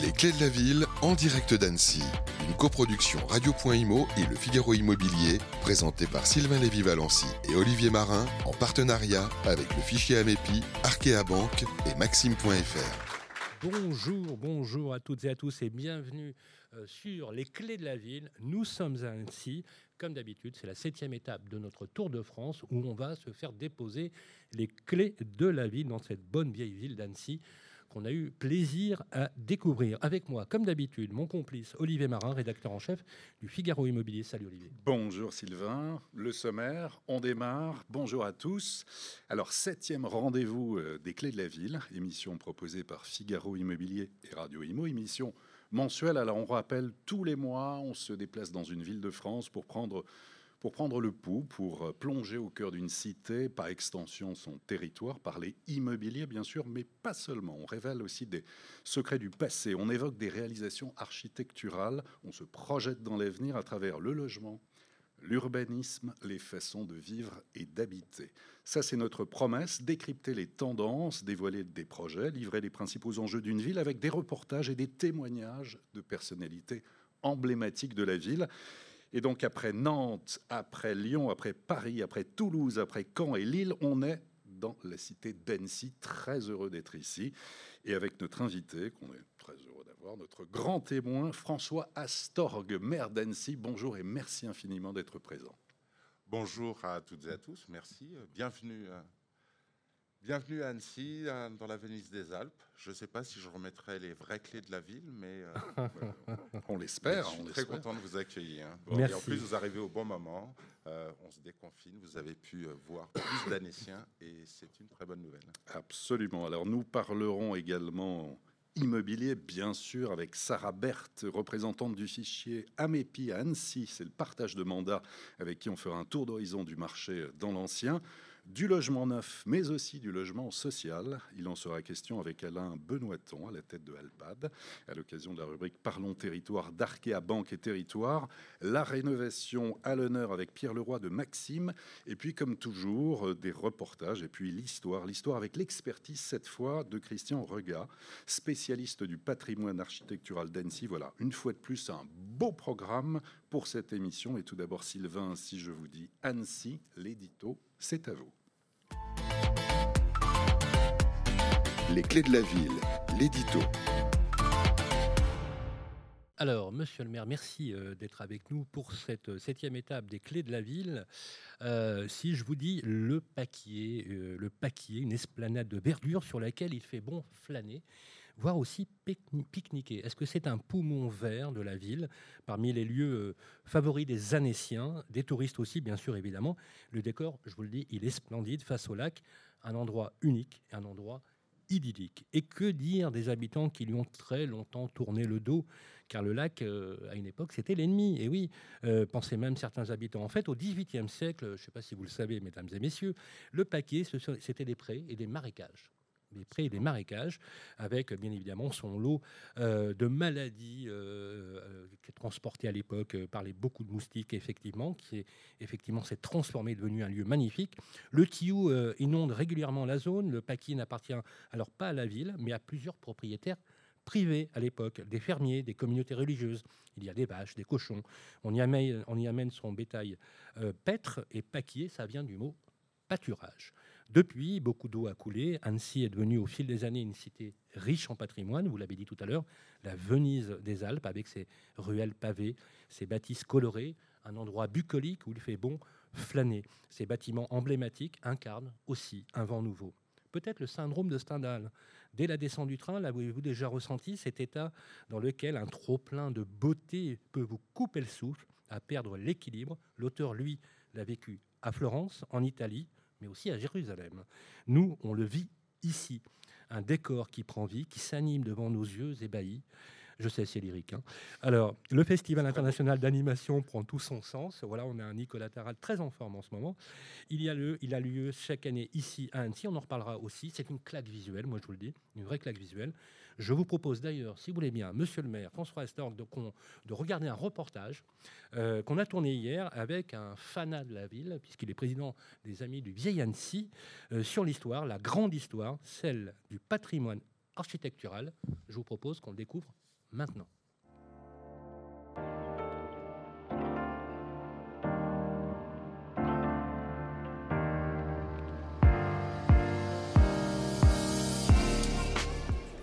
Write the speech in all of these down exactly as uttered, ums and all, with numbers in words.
Les clés de la ville en direct d'Annecy. Une coproduction Radio.imo et Le Figaro Immobilier, présentée par Sylvain Lévy-Valensi et Olivier Marin, en partenariat avec le fichier Amepi, Arkea Banque et Maxeem point F R. Bonjour, bonjour à toutes et à tous et bienvenue sur Les clés de la ville. Nous sommes à Annecy. Comme d'habitude, c'est la septième étape de notre Tour de France où on va se faire déposer les clés de la ville dans cette bonne vieille ville d'Annecy qu'on a eu plaisir à découvrir. Avec moi, comme d'habitude, mon complice Olivier Marin, rédacteur en chef du Figaro Immobilier. Salut Olivier. Bonjour Sylvain. Le sommaire, on démarre. Bonjour à tous. Alors, septième rendez-vous des clés de la ville, émission proposée par Figaro Immobilier et Radio.imo, émission mensuel. Alors, on rappelle, tous les mois, on se déplace dans une ville de France pour prendre, pour prendre le pouls, pour plonger au cœur d'une cité, par extension son territoire, parler immobilier, bien sûr, mais pas seulement. On révèle aussi des secrets du passé, on évoque des réalisations architecturales, on se projette dans l'avenir à travers le logement, l'urbanisme, les façons de vivre et d'habiter. Ça, c'est notre promesse, décrypter les tendances, dévoiler des projets, livrer les principaux enjeux d'une ville avec des reportages et des témoignages de personnalités emblématiques de la ville. Et donc, après Nantes, après Lyon, après Paris, après Toulouse, après Caen et Lille, on est dans la cité d'Annecy. Très heureux d'être ici. Et avec notre invité, qu'on est très heureux d'avoir, notre grand témoin, François Astorg, maire d'Annecy. Bonjour et merci infiniment d'être présent. Bonjour à toutes et à tous, merci. Bienvenue, bienvenue à Annecy, dans la Venise des Alpes. Je ne sais pas si je remettrai les vraies clés de la ville, mais... Euh, on l'espère. Je suis on très l'espère. Content de vous accueillir. Bon, merci. Et en plus, vous arrivez au bon moment. Euh, on se déconfine, vous avez pu euh, voir plus d'Annéciens et c'est une très bonne nouvelle. Absolument. Alors, nous parlerons également immobilier, bien sûr, avec Sarah Berthe, représentante du fichier Amepi à Annecy. C'est le partage de mandats avec qui on fera un tour d'horizon du marché dans l'ancien, du logement neuf, mais aussi du logement social. Il en sera question avec Alain Benoiston, à la tête de Halpades, à l'occasion de la rubrique « Parlons territoire » d'Arkea Banque et Territoire. La rénovation à l'honneur avec Pierre Leroy de Maxime. Et puis, comme toujours, des reportages. Et puis, l'histoire. L'histoire avec l'expertise, cette fois, de Christian Regat, spécialiste du patrimoine architectural d'Annecy. Voilà, une fois de plus, un beau programme pour cette émission. Et tout d'abord, Sylvain, si je vous dis Annecy, l'édito, c'est à vous. Les clés de la ville, l'édito. Alors, monsieur le maire, merci euh, d'être avec nous pour cette septième étape des clés de la ville. Euh, si je vous dis le Paquier, euh, le Paquier, une esplanade de verdure sur laquelle il fait bon flâner, voire aussi pique-niquer. Est-ce que c'est un poumon vert de la ville, parmi les lieux favoris des Annéciens, des touristes aussi, bien sûr, évidemment. Le décor, je vous le dis, il est splendide face au lac, un endroit unique, un endroit idyllique. Et que dire des habitants qui lui ont très longtemps tourné le dos, car le lac, euh, à une époque, c'était l'ennemi. Et oui, euh, pensaient même certains habitants. En fait, au XVIIIe siècle, je ne sais pas si vous le savez, mesdames et messieurs, le Paquier, c'était des prés et des marécages. des prés et des marécages, avec bien évidemment son lot euh, de maladies euh, euh, transportées à l'époque euh, par les beaucoup de moustiques, effectivement, qui est, effectivement s'est transformé, devenu un lieu magnifique. Le Tiou euh, inonde régulièrement la zone. Le Paquier n'appartient alors pas à la ville, mais à plusieurs propriétaires privés à l'époque, des fermiers, des communautés religieuses. Il y a des vaches, des cochons. On y amène, on y amène son bétail euh, paître, et Paquier, ça vient du mot pâturage. Depuis, beaucoup d'eau a coulé. Annecy est devenue au fil des années une cité riche en patrimoine. Vous l'avez dit tout à l'heure, la Venise des Alpes avec ses ruelles pavées, ses bâtisses colorées, un endroit bucolique où il fait bon flâner. Ces bâtiments emblématiques incarnent aussi un vent nouveau. Peut-être le syndrome de Stendhal. Dès la descente du train, l'avez-vous déjà ressenti cet état dans lequel un trop-plein de beauté peut vous couper le souffle, à perdre l'équilibre. L'auteur, lui, l'a vécu à Florence, en Italie, mais aussi à Jérusalem. Nous, on le vit ici. Un décor qui prend vie, qui s'anime devant nos yeux ébahis. Je sais, c'est lyrique. Hein. Alors, le Festival international d'animation prend tout son sens. Voilà, on a un Nicolas Tarade très en forme en ce moment. Il y a lieu, il a lieu chaque année ici à Annecy. On en reparlera aussi. C'est une claque visuelle, moi je vous le dis, une vraie claque visuelle. Je vous propose d'ailleurs, si vous voulez bien, monsieur le maire, François Astorg, de, de regarder un reportage euh, qu'on a tourné hier avec un fanat de la ville, puisqu'il est président des Amis du Vieil Annecy, euh, sur l'histoire, la grande histoire, celle du patrimoine architecturale. Je vous propose qu'on le découvre maintenant.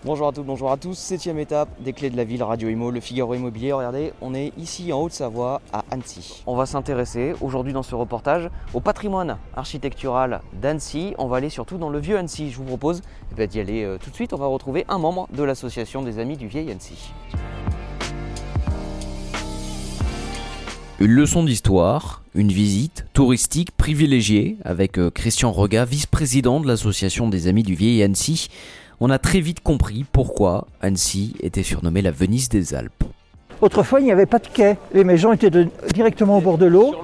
Bonjour à toutes, bonjour à tous, septième étape des clés de la ville, Radio Imo, Le Figaro Immobilier. Regardez, on est ici en Haute-Savoie, à Annecy. On va s'intéresser aujourd'hui dans ce reportage au patrimoine architectural d'Annecy. On va aller surtout dans le vieux Annecy. Je vous propose eh bien, d'y aller euh, tout de suite. On va retrouver un membre de l'association des Amis du Vieil Annecy. Une leçon d'histoire, une visite touristique privilégiée avec Christian Regat, vice-président de l'association des Amis du Vieil Annecy. On a très vite compris pourquoi Annecy était surnommée la Venise des Alpes. Autrefois, il n'y avait pas de quai. Les maisons étaient de, directement au bord de l'eau. Le...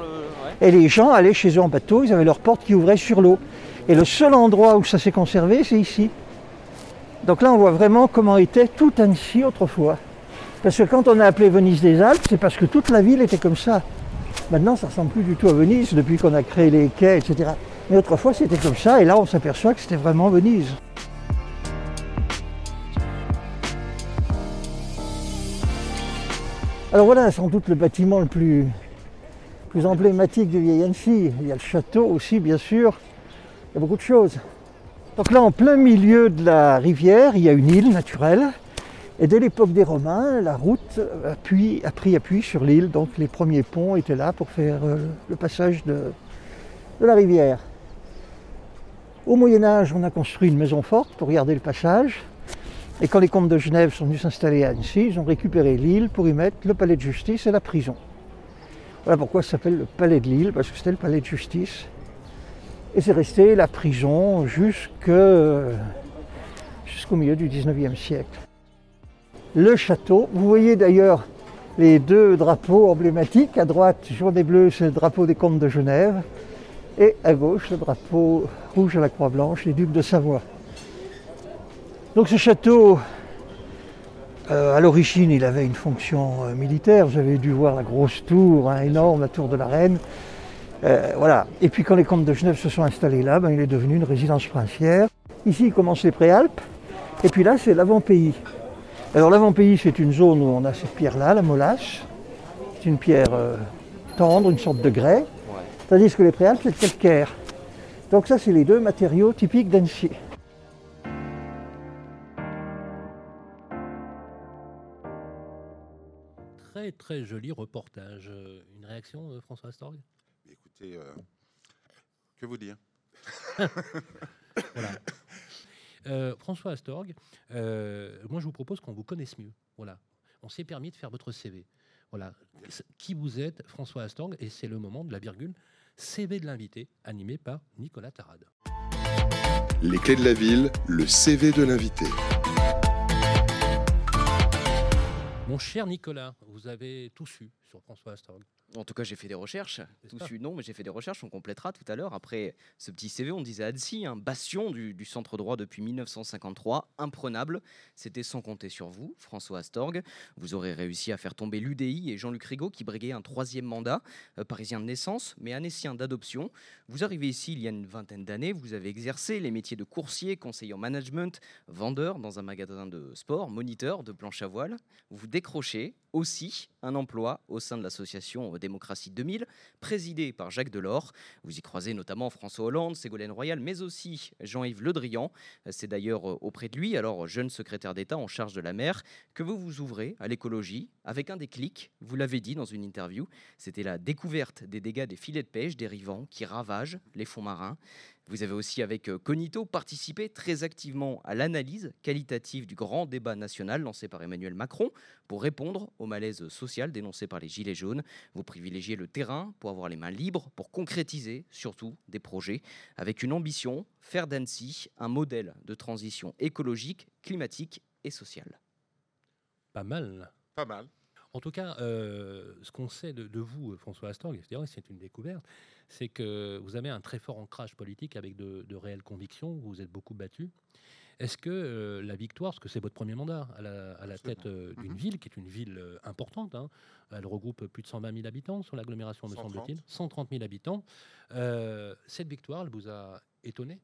Ouais. Et les gens allaient chez eux en bateau. Ils avaient leurs portes qui ouvraient sur l'eau. Et le seul endroit où ça s'est conservé, c'est ici. Donc là, on voit vraiment comment était tout Annecy autrefois. Parce que quand on a appelé Venise des Alpes, c'est parce que toute la ville était comme ça. Maintenant, ça ne ressemble plus du tout à Venise, depuis qu'on a créé les quais, et cetera. Mais autrefois, c'était comme ça. Et là, on s'aperçoit que c'était vraiment Venise. Alors voilà, sans doute le bâtiment le plus, le plus emblématique du vieil Annecy. Il y a le château aussi, bien sûr. Il y a beaucoup de choses. Donc là, en plein milieu de la rivière, il y a une île naturelle. Et dès l'époque des Romains, la route appuie, a pris appui sur l'île. Donc les premiers ponts étaient là pour faire le passage de, de la rivière. Au Moyen-Âge, on a construit une maison forte pour garder le passage. Et quand les comtes de Genève sont venus s'installer à Annecy, ils ont récupéré l'île pour y mettre le palais de justice et la prison. Voilà pourquoi ça s'appelle le palais de l'île, parce que c'était le palais de justice. Et c'est resté la prison jusqu'au, jusqu'au milieu du dix-neuvième siècle. Le château, vous voyez d'ailleurs les deux drapeaux emblématiques. À droite, jaune et bleu, c'est le drapeau des comtes de Genève. Et à gauche, le drapeau rouge à la croix blanche, les ducs de Savoie. Donc ce château, euh, à l'origine, il avait une fonction euh, militaire. Vous avez dû voir la grosse tour, hein, énorme, la tour de la Reine. Euh, voilà. Et puis quand les comtes de Genève se sont installés là, ben, il est devenu une résidence princière. Ici, il commence les Préalpes. Et puis là, c'est l'avant-pays. Alors l'avant-pays, c'est une zone où on a cette pierre-là, la molasse. C'est une pierre euh, tendre, une sorte de grès. Ouais. Tandis que les Préalpes, c'est le calcaire. Donc ça, c'est les deux matériaux typiques d'Annecy. Très, très joli reportage. Une réaction, euh, François Astorg ? Écoutez, euh, que vous dire ? Voilà. euh, François Astorg, euh, moi je vous propose qu'on vous connaisse mieux. Voilà. On s'est permis de faire votre C V. Voilà. Qui vous êtes, François Astorg ? Et c'est le moment de la virgule C V de l'invité, animé par Nicolas Tarade. Les clés de la ville, le C V de l'invité. Mon cher Nicolas, vous avez tout su sur François Astorg. En tout cas, j'ai fait des recherches. Tout su, non, mais j'ai fait des recherches. On complétera tout à l'heure. Après ce petit C V, on disait Annecy, un bastion du, du centre droit depuis dix-neuf cent cinquante-trois, imprenable. C'était sans compter sur vous, François Astorg. Vous aurez réussi à faire tomber l'U D I et Jean-Luc Rigaud, qui briguaient un troisième mandat, euh, parisien de naissance, mais annécien d'adoption. Vous arrivez ici il y a une vingtaine d'années. Vous avez exercé les métiers de coursier, conseiller en management, vendeur dans un magasin de sport, moniteur de planche à voile. Vous décrochez aussi un emploi au sein de l'association Démocratie deux mille, présidée par Jacques Delors. Vous y croisez notamment François Hollande, Ségolène Royal, mais aussi Jean-Yves Le Drian. C'est d'ailleurs auprès de lui, alors jeune secrétaire d'État en charge de la mer, que vous vous ouvrez à l'écologie avec un déclic. Vous l'avez dit dans une interview, c'était la découverte des dégâts des filets de pêche dérivants qui ravagent les fonds marins. Vous avez aussi, avec Cognito, participé très activement à l'analyse qualitative du grand débat national lancé par Emmanuel Macron pour répondre au malaise social dénoncé par les Gilets jaunes. Vous privilégiez le terrain pour avoir les mains libres, pour concrétiser surtout des projets avec une ambition, faire d'Annecy un modèle de transition écologique, climatique et sociale. Pas mal. Pas mal. En tout cas, euh, ce qu'on sait de, de vous, François Astorg, c'est une découverte, c'est que vous avez un très fort ancrage politique avec de, de réelles convictions, vous vous êtes beaucoup battu. Est-ce que euh, la victoire, parce que c'est votre premier mandat à la, à la tête euh, d'une mm-hmm. ville, qui est une ville euh, importante, hein, elle regroupe plus de cent vingt mille habitants sur l'agglomération, me semble-t-il, cent trente mille habitants, euh, cette victoire, elle vous a étonné ?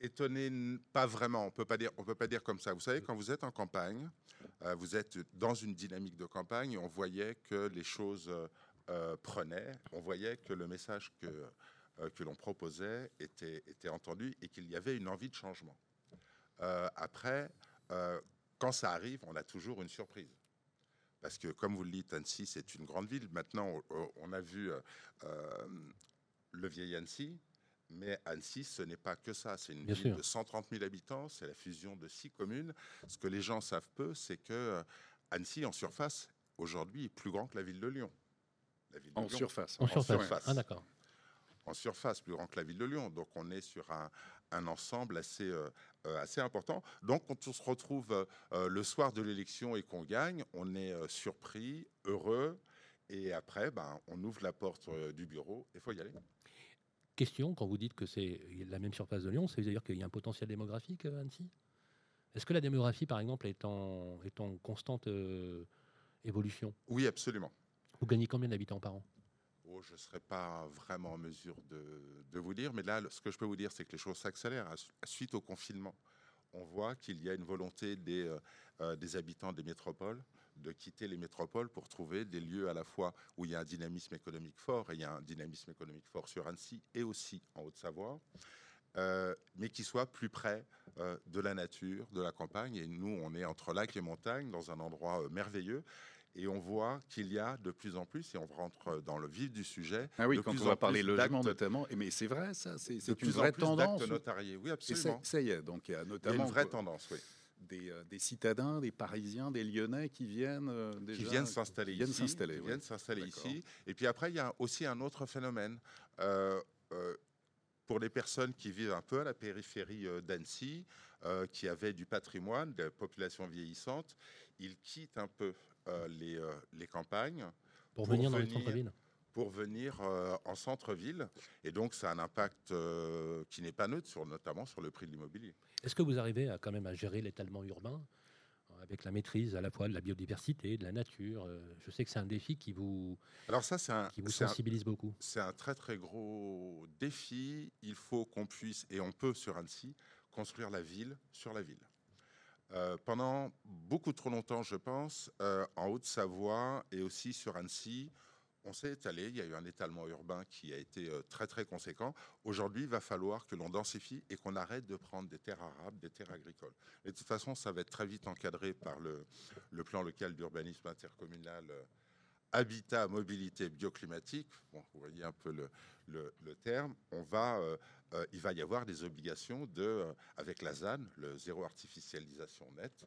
Étonné, pas vraiment. On peut pas dire, on peut pas dire comme ça. Vous savez, quand vous êtes en campagne, euh, vous êtes dans une dynamique de campagne. Et on voyait que les choses euh, prenaient. On voyait que le message que euh, que l'on proposait était était entendu et qu'il y avait une envie de changement. Euh, après, euh, quand ça arrive, on a toujours une surprise. Parce que, comme vous le dites, Annecy, c'est une grande ville. Maintenant, on, on a vu euh, le vieil Annecy. Mais Annecy, ce n'est pas que ça. C'est une Bien ville sûr. de cent trente mille habitants. C'est la fusion de six communes. Ce que les gens savent peu, c'est que Annecy, en surface, aujourd'hui, est plus grand que la ville de Lyon. La ville de en, Lyon. Surface. En, en surface. En surface. Ah, d'accord. En surface, plus grand que la ville de Lyon. Donc, on est sur un, un ensemble assez, euh, assez important. Donc, quand on se retrouve euh, le soir de l'élection et qu'on gagne, on est euh, surpris, heureux. Et après, ben, on ouvre la porte euh, du bureau et il faut y aller. Question, quand vous dites que c'est la même surface de Lyon, ça veut dire qu'il y a un potentiel démographique, Annecy ? Est-ce que la démographie, par exemple, est en, est en constante euh, évolution ? Oui, absolument. Vous gagnez combien d'habitants par an ? Oh, je ne serais pas vraiment en mesure de, de vous dire, mais là, ce que je peux vous dire, c'est que les choses s'accélèrent. Suite au confinement, on voit qu'il y a une volonté des, euh, des habitants des métropoles de quitter les métropoles pour trouver des lieux à la fois où il y a un dynamisme économique fort, et il y a un dynamisme économique fort sur Annecy et aussi en Haute-Savoie, euh, mais qui soient plus près euh, de la nature, de la campagne. Et nous, on est entre lacs et montagnes, dans un endroit euh, merveilleux. Et on voit qu'il y a de plus en plus, et on rentre dans le vif du sujet. Ah oui, de quand plus on va parler logement notamment. Mais c'est vrai, ça, c'est, c'est une vraie tendance. D'actes notariés, oui, absolument. Ça y est, donc il y a notamment une vraie tendance, oui. Des, euh, des citadins, des Parisiens, des Lyonnais qui viennent euh, déjà, qui viennent s'installer qui viennent ici, s'installer, qui oui. viennent s'installer ici. Et puis après, il y a aussi un autre phénomène euh, euh, pour les personnes qui vivent un peu à la périphérie euh, d'Annecy, euh, qui avaient du patrimoine, des populations vieillissantes, ils quittent un peu euh, les euh, les campagnes pour, pour venir dans les centres-villes. Pour venir euh, en centre-ville. Et donc, ça a un impact euh, qui n'est pas neutre, sur, notamment sur le prix de l'immobilier. Est-ce que vous arrivez à, quand même à gérer l'étalement urbain avec la maîtrise à la fois de la biodiversité, de la nature ? Je sais que c'est un défi qui vous, Alors ça, c'est un, qui vous c'est sensibilise un, beaucoup. C'est un très, très gros défi. Il faut qu'on puisse, et on peut sur Annecy, construire la ville sur la ville. Euh, pendant beaucoup trop longtemps, je pense, euh, en Haute-Savoie et aussi sur Annecy, on s'est étalé, il y a eu un étalement urbain qui a été très très conséquent. Aujourd'hui, il va falloir que l'on densifie et qu'on arrête de prendre des terres arables, des terres agricoles. Et de toute façon, ça va être très vite encadré par le, le plan local d'urbanisme intercommunal Habitat, Mobilité, Bioclimatique. Bon, vous voyez un peu le, le, le terme. On va, euh, euh, il va y avoir des obligations de, euh, avec la Z A N, le zéro artificialisation nette.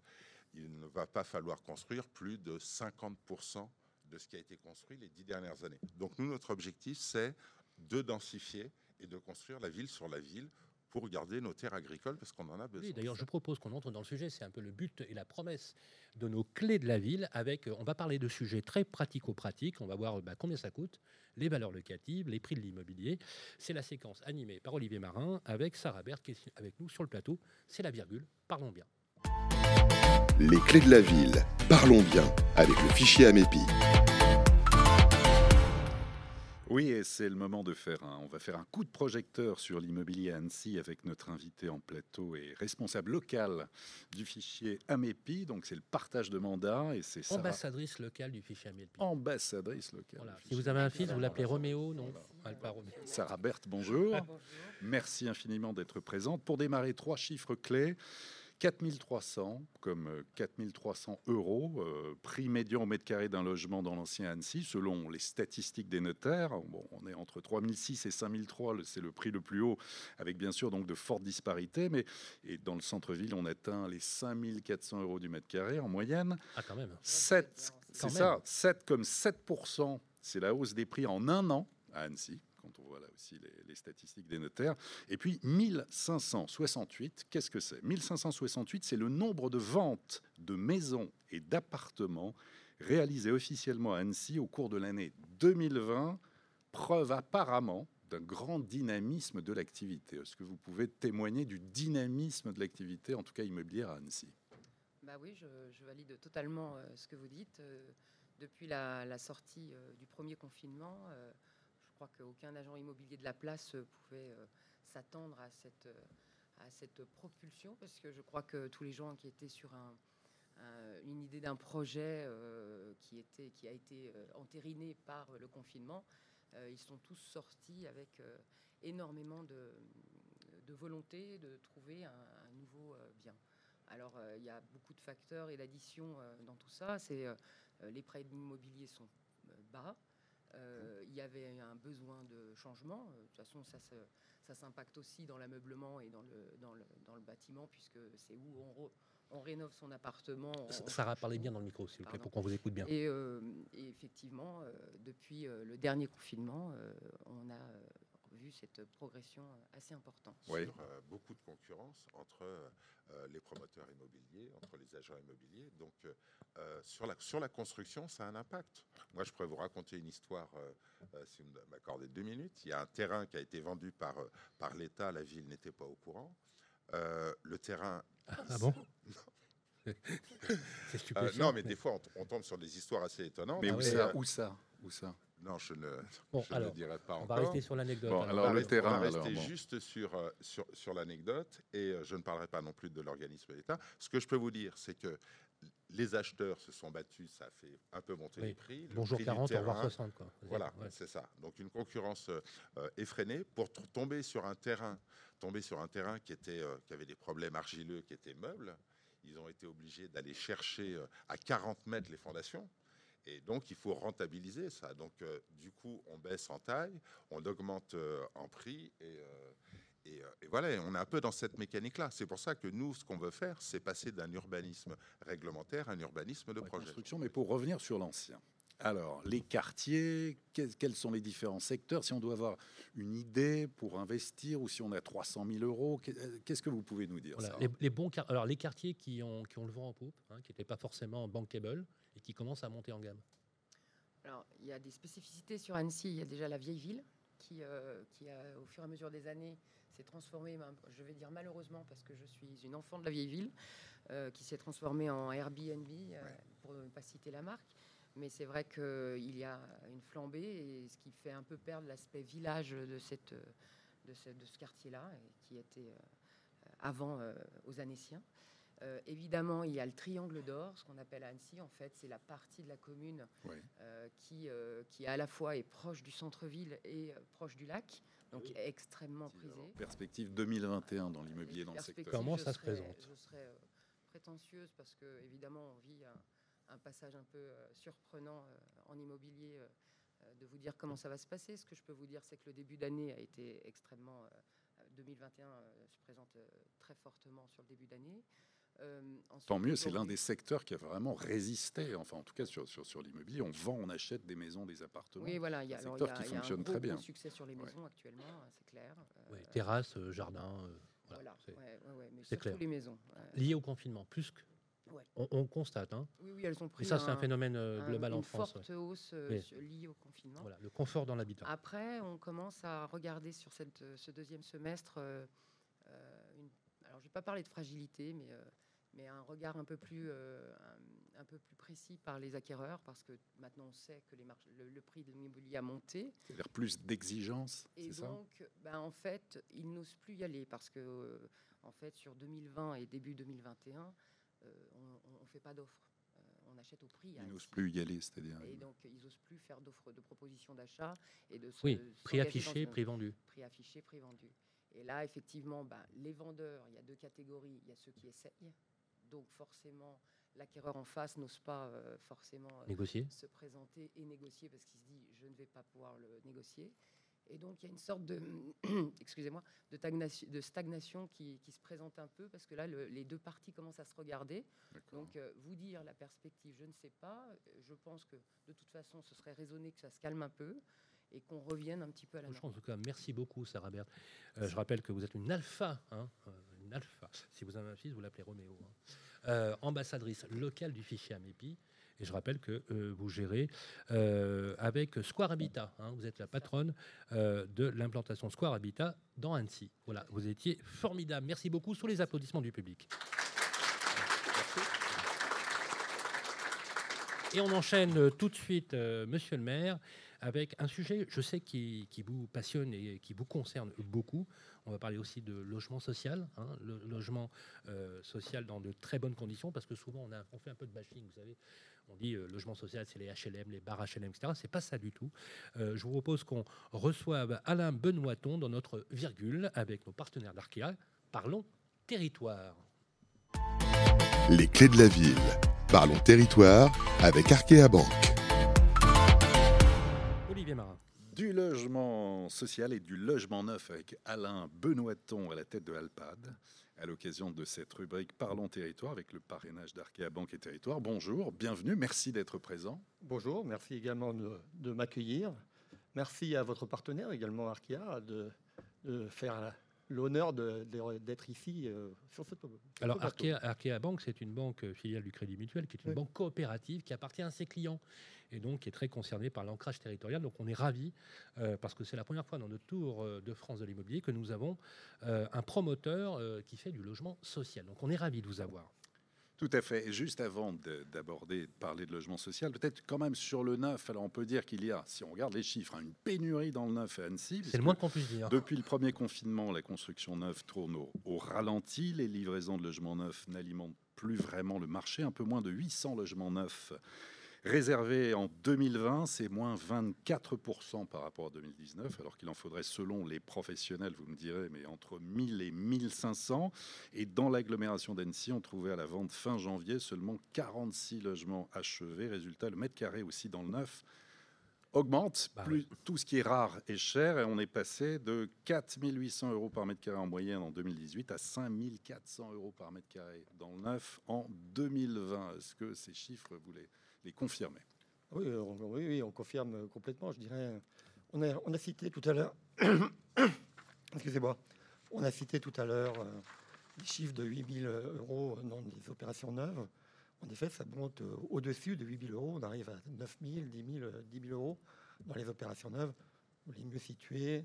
Il ne va pas falloir construire plus de cinquante pour cent de ce qui a été construit les dix dernières années. Donc nous, notre objectif, c'est de densifier et de construire la ville sur la ville pour garder nos terres agricoles, parce qu'on en a besoin. Oui, d'ailleurs, je propose qu'on entre dans le sujet. C'est un peu le but et la promesse de nos clés de la ville. Avec, on va parler de sujets très pratico-pratiques. On va voir bah, combien ça coûte, les valeurs locatives, les prix de l'immobilier. C'est la séquence animée par Olivier Marin, avec Sarah Berthe, qui est avec nous sur le plateau. C'est la virgule. Parlons bien. Les clés de la ville. Parlons bien avec le fichier Amepi. Oui, et c'est le moment de faire un... On va faire un coup de projecteur sur l'immobilier à Annecy avec notre invité en plateau et responsable local du fichier Amepi. Donc, c'est le partage de mandat et c'est Sarah... Ambassadrice locale du fichier Amepi. Ambassadrice locale. Voilà. Si vous avez un fils, vous l'appelez Roméo, non ? Voilà. Sarah Berthe, bonjour. Bonjour. Merci infiniment d'être présente. Pour démarrer, trois chiffres clés. quatre mille trois cents, comme quatre mille trois cents euros, euh, prix médian au mètre carré d'un logement dans l'ancien Annecy, selon les statistiques des notaires. Bon, on est entre trois mille six et cinq mille trois, c'est le prix le plus haut, avec bien sûr donc de fortes disparités. Mais et dans le centre-ville, on atteint les cinq mille quatre cents euros du mètre carré en moyenne. Ah, quand même. sept, c'est quand ça, même. sept comme sept pour cent, c'est la hausse des prix en un an à Annecy. Quand on voit là aussi les, les statistiques des notaires. Et puis mille cinq cent soixante-huit, qu'est-ce que c'est ? mille cinq cent soixante-huit, c'est le nombre de ventes de maisons et d'appartements réalisées officiellement à Annecy au cours de l'année deux mille vingt, preuve apparemment d'un grand dynamisme de l'activité. Est-ce que vous pouvez témoigner du dynamisme de l'activité, en tout cas immobilière à Annecy ? Bah oui, je, je valide totalement euh, ce que vous dites. Euh, depuis la, la sortie euh, du premier confinement, euh, je crois qu'aucun agent immobilier de la place pouvait euh, s'attendre à cette, à cette propulsion, parce que je crois que tous les gens qui étaient sur un, un, une idée d'un projet euh, qui, était, qui a été euh, entériné par le confinement, euh, ils sont tous sortis avec euh, énormément de, de volonté de trouver un, un nouveau euh, bien. Alors, il euh, y a beaucoup de facteurs et d'additions euh, dans tout ça. C'est, euh, les prêts de l'immobilier sont euh, bas. Euh, il y avait un besoin de changement. De toute façon, ça, se, ça s'impacte aussi dans l'ameublement et dans le, dans le, dans le bâtiment, puisque c'est où on, re, on rénove son appartement. Sarah, parlez bien dans le micro, s'il vous plaît, pour qu'on vous écoute bien. Et, euh, et effectivement, euh, depuis euh, le dernier confinement, euh, on a euh, vu cette progression assez importante. Oui, euh, beaucoup de concurrence entre euh, les promoteurs immobiliers, entre les agents immobiliers. Donc, euh, sur, la, sur la construction, ça a un impact. Moi, je pourrais vous raconter une histoire, euh, euh, si vous m'accordez deux minutes. Il y a un terrain qui a été vendu par, par l'État, la ville n'était pas au courant. Euh, le terrain... Ah, ah bon ? C'est stupéfiant. Euh, non, mais, mais des fois, on, on tombe sur des histoires assez étonnantes. Mais ah, où, ouais, ça, où ça Où ça Non, je ne, bon, je alors, ne dirai pas on encore. On va rester sur l'anecdote. Bon, alors, alors le terrain, on va rester alors, juste bon. sur, sur, sur l'anecdote et je ne parlerai pas non plus de l'organisme de l'État. Ce que je peux vous dire, c'est que les acheteurs se sont battus, ça a fait un peu monter oui. les prix. Le Bonjour prix quarante, terrain, au revoir soixante. Quoi. Voilà, ouais. c'est ça. Donc une concurrence euh, effrénée pour t- tomber sur un terrain, tomber sur un terrain qui, était, euh, qui avait des problèmes argileux, qui était meuble. Ils ont été obligés d'aller chercher euh, à quarante mètres les fondations. Et donc, il faut rentabiliser ça. Donc, euh, du coup, on baisse en taille, on augmente euh, en prix. Et, euh, et, euh, et voilà, on est un peu dans cette mécanique-là. C'est pour ça que nous, ce qu'on veut faire, c'est passer d'un urbanisme réglementaire à un urbanisme de projet. Construction, mais pour revenir sur l'ancien. Alors, les quartiers, quels sont les différents secteurs? Si on doit avoir une idée pour investir ou si on a trois cent mille euros, qu'est-ce que vous pouvez nous dire voilà, ça, les, hein les bons, alors, les quartiers qui ont, qui ont le vent en poupe, hein, qui n'étaient pas forcément bankable et qui commencent à monter en gamme. Alors, il y a des spécificités sur Annecy. Il y a déjà la vieille ville qui, euh, qui a, au fur et à mesure des années, s'est transformée, je vais dire malheureusement parce que je suis une enfant de la vieille ville, euh, qui s'est transformée en Airbnb, ouais. euh, pour ne pas citer la marque. Mais c'est vrai qu'il y a une flambée, et ce qui fait un peu perdre l'aspect village de, cette, de, ce, de ce quartier-là, qui était avant aux Annéciens. Euh, évidemment, il y a le triangle d'or, ce qu'on appelle Annecy. En fait, c'est la partie de la commune oui. euh, qui, euh, qui à la fois est proche du centre-ville et proche du lac, donc oui. extrêmement prisée. Perspective deux mille vingt et un dans l'immobilier, dans le secteur. Comment ça se présente ? Je serais euh, prétentieuse parce que, évidemment, on vit... Euh, un passage un peu euh, surprenant euh, en immobilier, euh, euh, de vous dire comment ça va se passer. Ce que je peux vous dire, c'est que le début d'année a été extrêmement... Euh, deux mille vingt et un euh, se présente euh, très fortement sur le début d'année. Euh, ensuite, Tant mieux, c'est l'un des secteurs qui a vraiment résisté. Enfin, en tout cas, sur, sur, sur l'immobilier, on vend, on achète des maisons, des appartements. Oui, voilà, il y a, alors, y a, y a un gros, gros succès sur les maisons ouais. actuellement, hein, c'est clair. Euh, ouais, terrasse, euh, jardin, euh, voilà. voilà c'est ouais, ouais, ouais, mais c'est surtout clair. Les maisons. Euh, Liées au confinement, plus que... Ouais. On, on constate, hein. Oui, oui, elles ont pris. Et ça, un, c'est un phénomène euh, global un, en France. Une forte ouais. hausse euh, oui. liée au confinement. Voilà, le confort dans l'habitat. Après, on commence à regarder sur cette, ce deuxième semestre. Euh, une, alors, je vais pas parler de fragilité, mais euh, mais un regard un peu plus euh, un, un peu plus précis par les acquéreurs, parce que maintenant on sait que les marges, le, le prix de l'immobilier a monté. C'est-à-dire plus d'exigence. Et c'est donc, ça ben, en fait, ils n'osent plus y aller parce que euh, en fait, sur deux mille vingt et début deux mille vingt et un. Euh, on ne fait pas d'offres, euh, on achète au prix. Ils n'osent plus y aller, c'est-à-dire. Et donc, ils n'osent plus faire d'offres, de propositions d'achat et de. Oui, de prix affiché, prix vendu. Prix affiché, prix vendu. Et là, effectivement, ben, les vendeurs, il y a deux catégories. Il y a ceux qui essayent, donc forcément, l'acquéreur en face n'ose pas euh, forcément négocier. Euh, se présenter et négocier parce qu'il se dit, je ne vais pas pouvoir le négocier. Et donc, il y a une sorte de, excusez-moi, de, tagna- de stagnation qui, qui se présente un peu, parce que là, le, les deux parties commencent à se regarder. D'accord. Donc, euh, vous dire la perspective, je ne sais pas. Je pense que, de toute façon, ce serait raisonné que ça se calme un peu et qu'on revienne un petit peu à la norme. En tout cas, merci beaucoup, Sarah Berthe. Euh, je rappelle que vous êtes une alpha, hein, une alpha. Si vous avez un fils, vous l'appelez Roméo. Hein. Euh, ambassadrice locale du fichier Amepi. Et je rappelle que euh, vous gérez euh, avec Square Habitat. Hein, vous êtes la patronne euh, de l'implantation Square Habitat dans Annecy. Voilà, vous étiez formidable. Merci beaucoup, sous les applaudissements du public. Merci. Et on enchaîne tout de suite, euh, monsieur le maire, avec un sujet, je sais, qui, qui vous passionne et qui vous concerne beaucoup. On va parler aussi de logement social, hein, le logement euh, social dans de très bonnes conditions, parce que souvent on, a, on fait un peu de bashing, vous savez. On dit euh, logement social, c'est les H L M, les bars H L M, et cetera. C'est pas ça du tout. Euh, je vous propose qu'on reçoive Alain Benoiston dans notre virgule avec nos partenaires d'Arkea. Parlons territoire. Les clés de la ville. Parlons territoire avec Arkea Banque. Olivier Marin. Du logement social et du logement neuf avec Alain Benoiston à la tête de Halpades, à l'occasion de cette rubrique Parlons territoire avec le parrainage d'Arkea Banque et Territoire. Bonjour, bienvenue, merci d'être présent. Bonjour, merci également de, de m'accueillir. Merci à votre partenaire également, Arkea, de, de faire l'honneur de, de, d'être ici euh, sur ce plateau. Alors, Arkea, Arkea Banque, c'est une banque filiale du Crédit Mutuel, qui est une oui. banque coopérative qui appartient à ses clients et donc qui est très concernée par l'ancrage territorial. Donc, on est ravis euh, parce que c'est la première fois dans notre tour euh, de France de l'immobilier que nous avons euh, un promoteur euh, qui fait du logement social. Donc, on est ravis de vous avoir. Tout à fait. Et juste avant de, d'aborder, de parler de logement social, peut-être quand même sur le neuf, alors on peut dire qu'il y a, si on regarde les chiffres, une pénurie dans le neuf à Annecy. C'est le moins qu'on puisse dire. Depuis le premier confinement, la construction neuve tourne au, au ralenti. Les livraisons de logements neufs n'alimentent plus vraiment le marché. Un peu moins de huit cents logements neufs réservés en deux mille vingt, c'est moins vingt-quatre pour cent par rapport à deux mille dix-neuf, alors qu'il en faudrait, selon les professionnels, vous me direz, mais entre mille et mille cinq cents. Et dans l'agglomération d'Annecy, on trouvait à la vente fin janvier seulement quarante-six logements achevés. Résultat, le mètre carré aussi dans le neuf augmente. Bah, plus, oui. Tout ce qui est rare est cher. Et on est passé de quatre mille huit cents euros par mètre carré en moyenne en deux mille dix-huit à cinq mille quatre cents euros par mètre carré dans le neuf en deux mille vingt. Est-ce que ces chiffres vous les... les confirmer. Oui, on, oui, oui, on confirme complètement. Je dirais, on a, on a cité tout à l'heure, excusez-moi, on a cité tout à l'heure euh, les chiffres de huit mille euros dans les opérations neuves. En effet, ça monte euh, au-dessus de huit mille euros. On arrive à neuf mille, dix mille, dix mille euros dans les opérations neuves. On est mieux situé,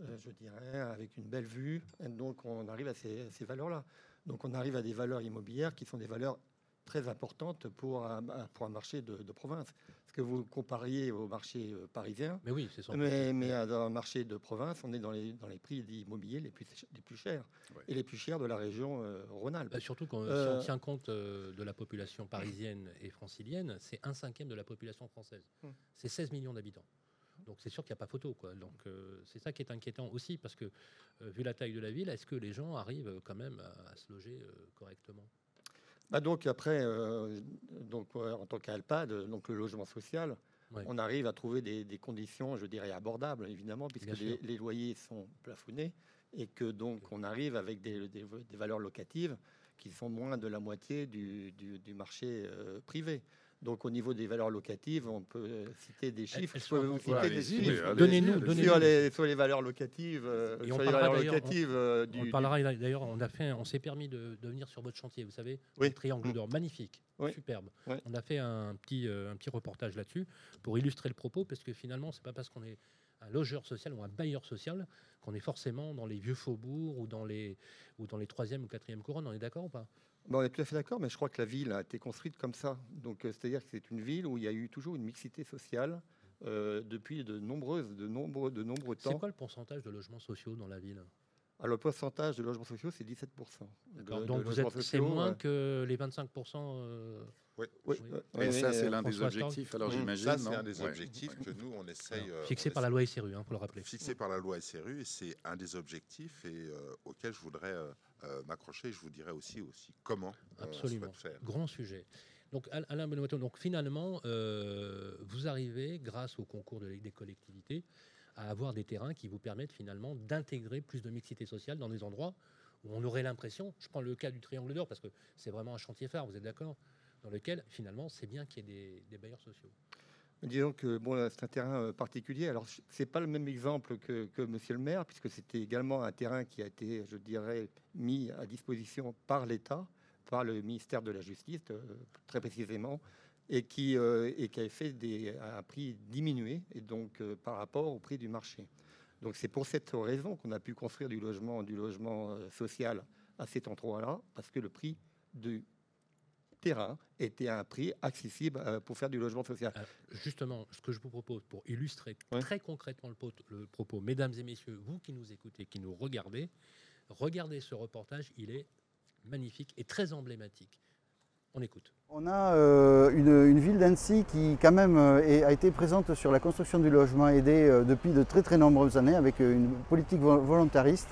euh, je dirais, avec une belle vue. Et donc, on arrive à ces, ces valeurs-là. Donc, on arrive à des valeurs immobilières qui sont des valeurs très importante pour un, pour un marché de, de province. Parce que vous compariez au marché parisien, mais, oui, c'est mais, mais dans un marché de province, on est dans les, dans les prix d'immobilier les plus, les plus chers, ouais. et les plus chers de la région euh, Rhône-Alpes. Bah, surtout quand euh, si on tient compte euh, de la population parisienne et francilienne, c'est un cinquième de la population française. Hum. C'est seize millions d'habitants. Donc c'est sûr qu'il n'y a pas photo, quoi. Donc euh, c'est ça qui est inquiétant aussi, parce que euh, vu la taille de la ville, est-ce que les gens arrivent quand même à, à se loger euh, correctement? Bah donc après, euh, donc, euh, en tant qu'Halpades, donc le logement social, oui. on arrive à trouver des, des conditions, je dirais, abordables, évidemment, puisque les, les loyers sont plafonnés et que donc on arrive avec des, des, des valeurs locatives qui sont moins de la moitié du, du, du marché euh, privé. Donc, au niveau des valeurs locatives, on peut citer des chiffres. Vous citer voilà, des chiffres. Donnez-nous, donnez-nous. Sur, les, sur les valeurs locatives. Euh, sur les valeurs locatives on, euh, du, on parlera du... d'ailleurs, on, a fait, on s'est permis de, de venir sur votre chantier, vous savez, oui. le triangle d'or, magnifique, oui. superbe. Oui. On a fait un petit, euh, un petit reportage là-dessus pour illustrer le propos, parce que finalement, ce n'est pas parce qu'on est un logeur social ou un bailleur social qu'on est forcément dans les vieux faubourgs ou dans les troisième ou quatrième couronnes. On est d'accord ou pas? Bon, on est tout à fait d'accord, mais je crois que la ville a été construite comme ça. Donc, euh, c'est-à-dire que c'est une ville où il y a eu toujours une mixité sociale euh, depuis de nombreuses, de nombreux, de nombreux temps. C'est quoi le pourcentage de logements sociaux dans la ville ? Alors, le pourcentage de logements sociaux, c'est dix-sept pour cent. De, donc, de vous êtes, sociaux, c'est moins ouais. que les vingt-cinq pour cent. Euh... Oui. Oui. oui. Et oui. ça, c'est l'un François des objectifs. Alors, mmh. j'imagine. Ça, c'est non un des objectifs ouais. que nous, on essaye. Euh, fixé on par essaie... la loi S R U, hein, pour le rappeler. Fixé par la loi S R U, et c'est un des objectifs et euh, auquel je voudrais. Euh, Euh, m'accrocher, je vous dirais aussi, aussi comment euh, absolument. On se peut faire. Grand sujet. Donc Alain Benoiston, donc finalement, euh, vous arrivez, grâce au concours de, des collectivités, à avoir des terrains qui vous permettent finalement d'intégrer plus de mixité sociale dans des endroits où on aurait l'impression, je prends le cas du Triangle d'Or, parce que c'est vraiment un chantier phare, vous êtes d'accord, dans lequel finalement c'est bien qu'il y ait des, des bailleurs sociaux. Disons que bon, c'est un terrain particulier. Alors, ce n'est pas le même exemple que, que M. le maire, puisque c'était également un terrain qui a été, je dirais, mis à disposition par l'État, par le ministère de la Justice, euh, très précisément, et qui, euh, et qui a fait des, un prix diminué et donc, euh, par rapport au prix du marché. Donc, c'est pour cette raison qu'on a pu construire du logement, du logement euh, social à cet endroit-là, parce que le prix du terrain était à un prix accessible pour faire du logement social. Alors, justement, ce que je vous propose pour illustrer oui. très concrètement le, pot- le propos, mesdames et messieurs, vous qui nous écoutez, qui nous regardez, regardez ce reportage, il est magnifique et très emblématique. On écoute. On a euh, une, une ville d'Annecy qui quand même euh, a été présente sur la construction du logement aidé euh, depuis de très très nombreuses années avec une politique vo- volontariste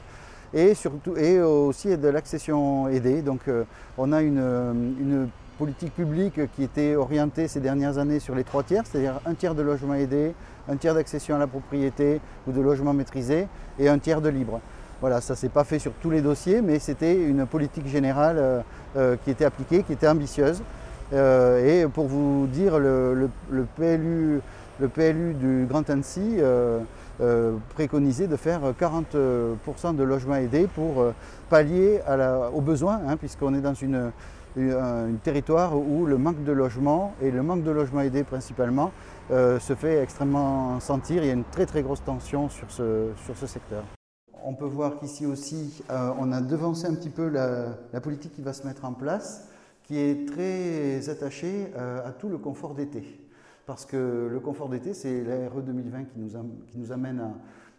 et, surtout, et aussi de l'accession aidée. Donc euh, on a une, une politique publique qui était orientée ces dernières années sur les trois tiers, c'est-à-dire un tiers de logement aidé, un tiers d'accession à la propriété ou de logement maîtrisé et un tiers de libre. Voilà, ça ne s'est pas fait sur tous les dossiers, mais c'était une politique générale euh, euh, qui était appliquée, qui était ambitieuse. Euh, et pour vous dire, le, le, le, P L U, le P L U du Grand Annecy euh, euh, préconisait de faire quarante pour cent de logements aidés pour euh, pallier à la, aux besoins, hein, puisqu'on est dans une, une, un territoire où le manque de logements, et le manque de logements aidés principalement, euh, se fait extrêmement sentir. Il y a une très très grosse tension sur ce, sur ce secteur. On peut voir qu'ici aussi, euh, on a devancé un petit peu la, la politique qui va se mettre en place, qui est très attachée euh, à tout le confort d'été. Parce que le confort d'été, c'est l'A R E deux mille vingt qui nous, am- qui nous amène à,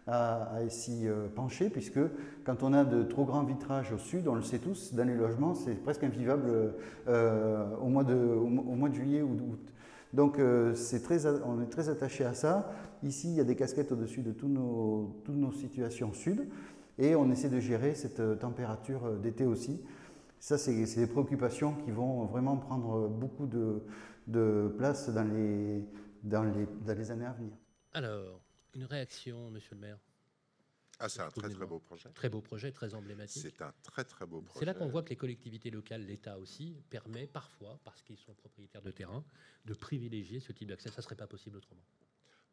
à, à s'y euh, pencher, puisque quand on a de trop grands vitrages au sud, on le sait tous, dans les logements, c'est presque invivable euh, au, mois de, au, au mois de juillet ou d'août. Donc euh, c'est très, on est très attaché à ça. Ici, il y a des casquettes au-dessus de tous nos, toutes nos situations sud et on essaie de gérer cette température d'été aussi. Ça, c'est, c'est des préoccupations qui vont vraiment prendre beaucoup de, de place dans les, dans, les, dans les années à venir. Alors, une réaction, monsieur le maire ? Ah, c'est un très très beau projet. Très beau projet, très emblématique. C'est un très très beau projet. C'est là qu'on voit que les collectivités locales, l'État aussi, permet parfois, parce qu'ils sont propriétaires de terrain, de privilégier ce type d'accès. Ça ne serait pas possible autrement.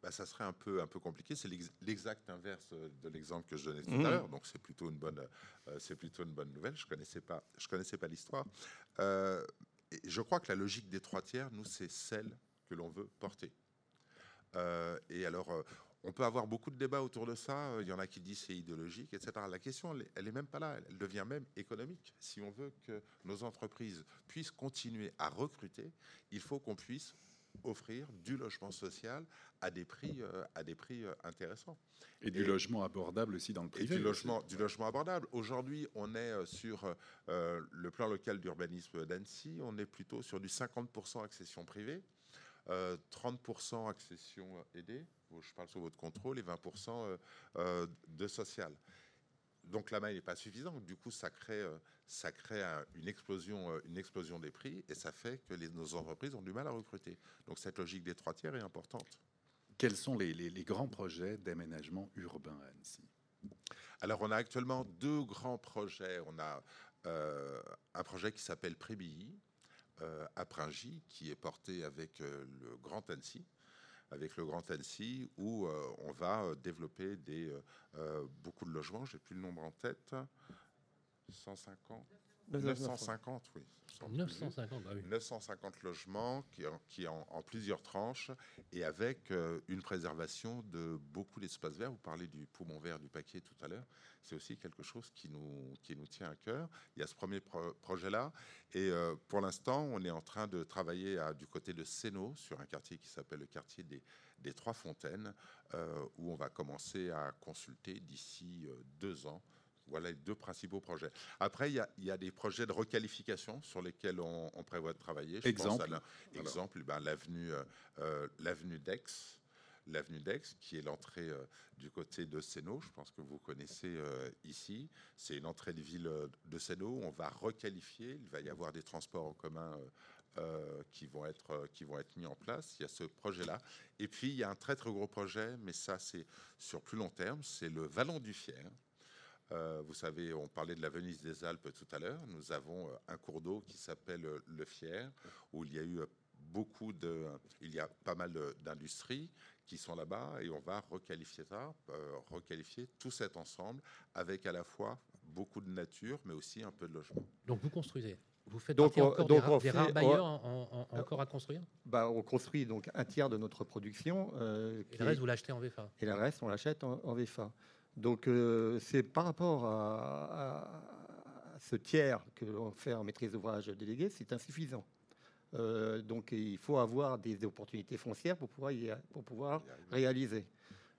Bah, ça serait un peu, un peu compliqué. C'est l'ex- l'exact inverse de l'exemple que je donnais tout mmh. à l'heure. Donc c'est plutôt une bonne, euh, c'est plutôt une bonne nouvelle. Je connaissais pas, je connaissais pas l'histoire. Euh, et je crois que la logique des trois tiers, nous, c'est celle que l'on veut porter. Euh, et alors. Euh, On peut avoir beaucoup de débats autour de ça. Il y en a qui disent c'est idéologique, et cetera. La question, elle n'est même pas là. Elle devient même économique. Si on veut que nos entreprises puissent continuer à recruter, il faut qu'on puisse offrir du logement social à des prix, euh, à des prix euh, intéressants. Et, et du et, logement abordable aussi dans le privé. Et du, logement, du logement abordable. Aujourd'hui, on est sur euh, le plan local d'urbanisme d'Annecy. On est plutôt sur du cinquante pour cent accession privée, euh, trente pour cent accession aidée. Je parle sous votre contrôle, et vingt pour cent de social. Donc la maille n'est pas suffisante. Du coup, ça crée, ça crée une, explosion, une explosion des prix et ça fait que les, nos entreprises ont du mal à recruter. Donc cette logique des trois tiers est importante. Quels sont les, les, les grands projets d'aménagement urbain à Annecy ? Alors on a actuellement deux grands projets. On a euh, un projet qui s'appelle Prébilly, euh, à Pringy, qui est porté avec euh, le Grand Annecy. avec le Grand Annecy, où euh, on va développer des, euh, beaucoup de logements. Je n'ai plus le nombre en tête. cent cinquante neuf cent cinquante, oui. neuf cent cinquante, bah oui. neuf cent cinquante logements qui, qui en, en plusieurs tranches et avec euh, une préservation de beaucoup d'espaces verts. Vous parlez du poumon vert du paquet tout à l'heure. C'est aussi quelque chose qui nous, qui nous tient à cœur. Il y a ce premier pro- projet-là. Et euh, pour l'instant, on est en train de travailler à, du côté de Sénaud, sur un quartier qui s'appelle le quartier des, des Trois Fontaines, euh, où on va commencer à consulter d'ici euh, deux ans. Voilà les deux principaux projets. Après, il y, y a des projets de requalification sur lesquels on, on prévoit de travailler. Je exemple, pense à exemple ben, l'avenue, euh, l'avenue d'Aix. L'avenue d'Aix, qui est l'entrée euh, du côté de Sénaud, je pense que vous connaissez euh, ici. C'est une entrée de ville euh, de Sénaud. On va requalifier. Il va y avoir des transports en commun euh, euh, qui, vont être, euh, qui vont être mis en place. Il y a ce projet-là. Et puis, il y a un très, très gros projet, mais ça, c'est sur plus long terme. C'est le Vallon du Fier. Euh, vous savez, on parlait de la Venise des Alpes tout à l'heure. Nous avons euh, un cours d'eau qui s'appelle euh, le Fier, où il y a eu euh, beaucoup de, euh, il y a pas mal de, d'industries qui sont là-bas, et on va requalifier ça, euh, requalifier tout cet ensemble avec à la fois beaucoup de nature, mais aussi un peu de logement. Donc vous construisez. Vous faites donc partie on, encore donc des, ra- on fait, des rares bailleurs on, en, en, encore à construire ? Bah, on construit donc un tiers de notre production. Euh, et le reste, est, vous l'achetez en V F A ? Et le reste, on l'achète en, en V F A. Donc, euh, c'est par rapport à, à, à ce tiers que l'on fait en maîtrise d'ouvrage déléguée, c'est insuffisant. Euh, donc il faut avoir des, des opportunités foncières pour pouvoir, y, pour pouvoir réaliser.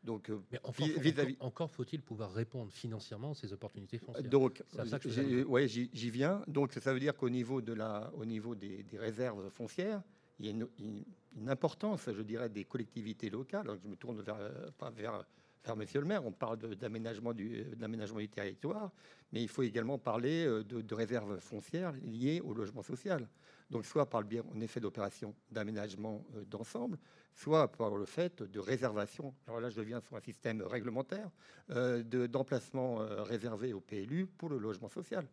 Donc, mais enfin, vis-à-vis... encore faut-il pouvoir répondre financièrement à ces opportunités foncières. Donc, c'est à ça que je j'ai, ouais, j'y, j'y viens. Donc, ça veut dire qu'au niveau de la, au niveau des, des réserves foncières, il y a une, une, une importance, je dirais, des collectivités locales. Alors, je me tourne vers, vers, vers, vers Monsieur le Maire. On parle de, d'aménagement du, d'aménagement du territoire, mais il faut également parler de, de réserves foncières liées au logement social. Donc, soit par le biais, en effet, d'opérations d'aménagement euh, d'ensemble, soit par le fait de réservation. Alors là, je viens sur un système réglementaire euh, de, d'emplacement euh, réservé au P L U pour le logement social.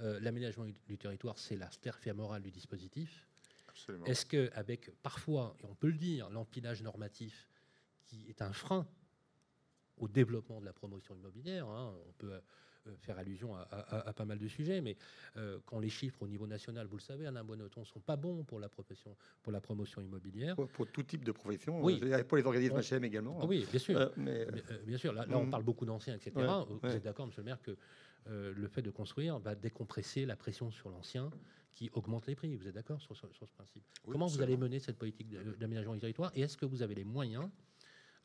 Euh, l'aménagement du territoire, c'est la sphère morale du dispositif. Absolument. Est-ce qu'avec, parfois, et on peut le dire, l'empilage normatif qui est un frein au développement de la promotion immobilière, hein, on peut... faire allusion à, à, à pas mal de sujets, mais euh, quand les chiffres au niveau national, vous le savez, Alain Benoiston, ne sont pas bons pour la, profession, pour la promotion immobilière. Pour, pour tout type de profession, oui. euh, pour les organismes ouais. H M également. Ah, oui, bien sûr. Euh, mais... Mais, euh, bien sûr. Là, là, on parle beaucoup d'anciens, et cetera. Ouais, vous ouais. êtes d'accord, Monsieur le Maire, que euh, le fait de construire va décompresser la pression sur l'ancien qui augmente les prix. Vous êtes d'accord sur, sur, sur ce principe? Oui, comment absolument. Vous allez mener cette politique d'aménagement du territoire et est-ce que vous avez les moyens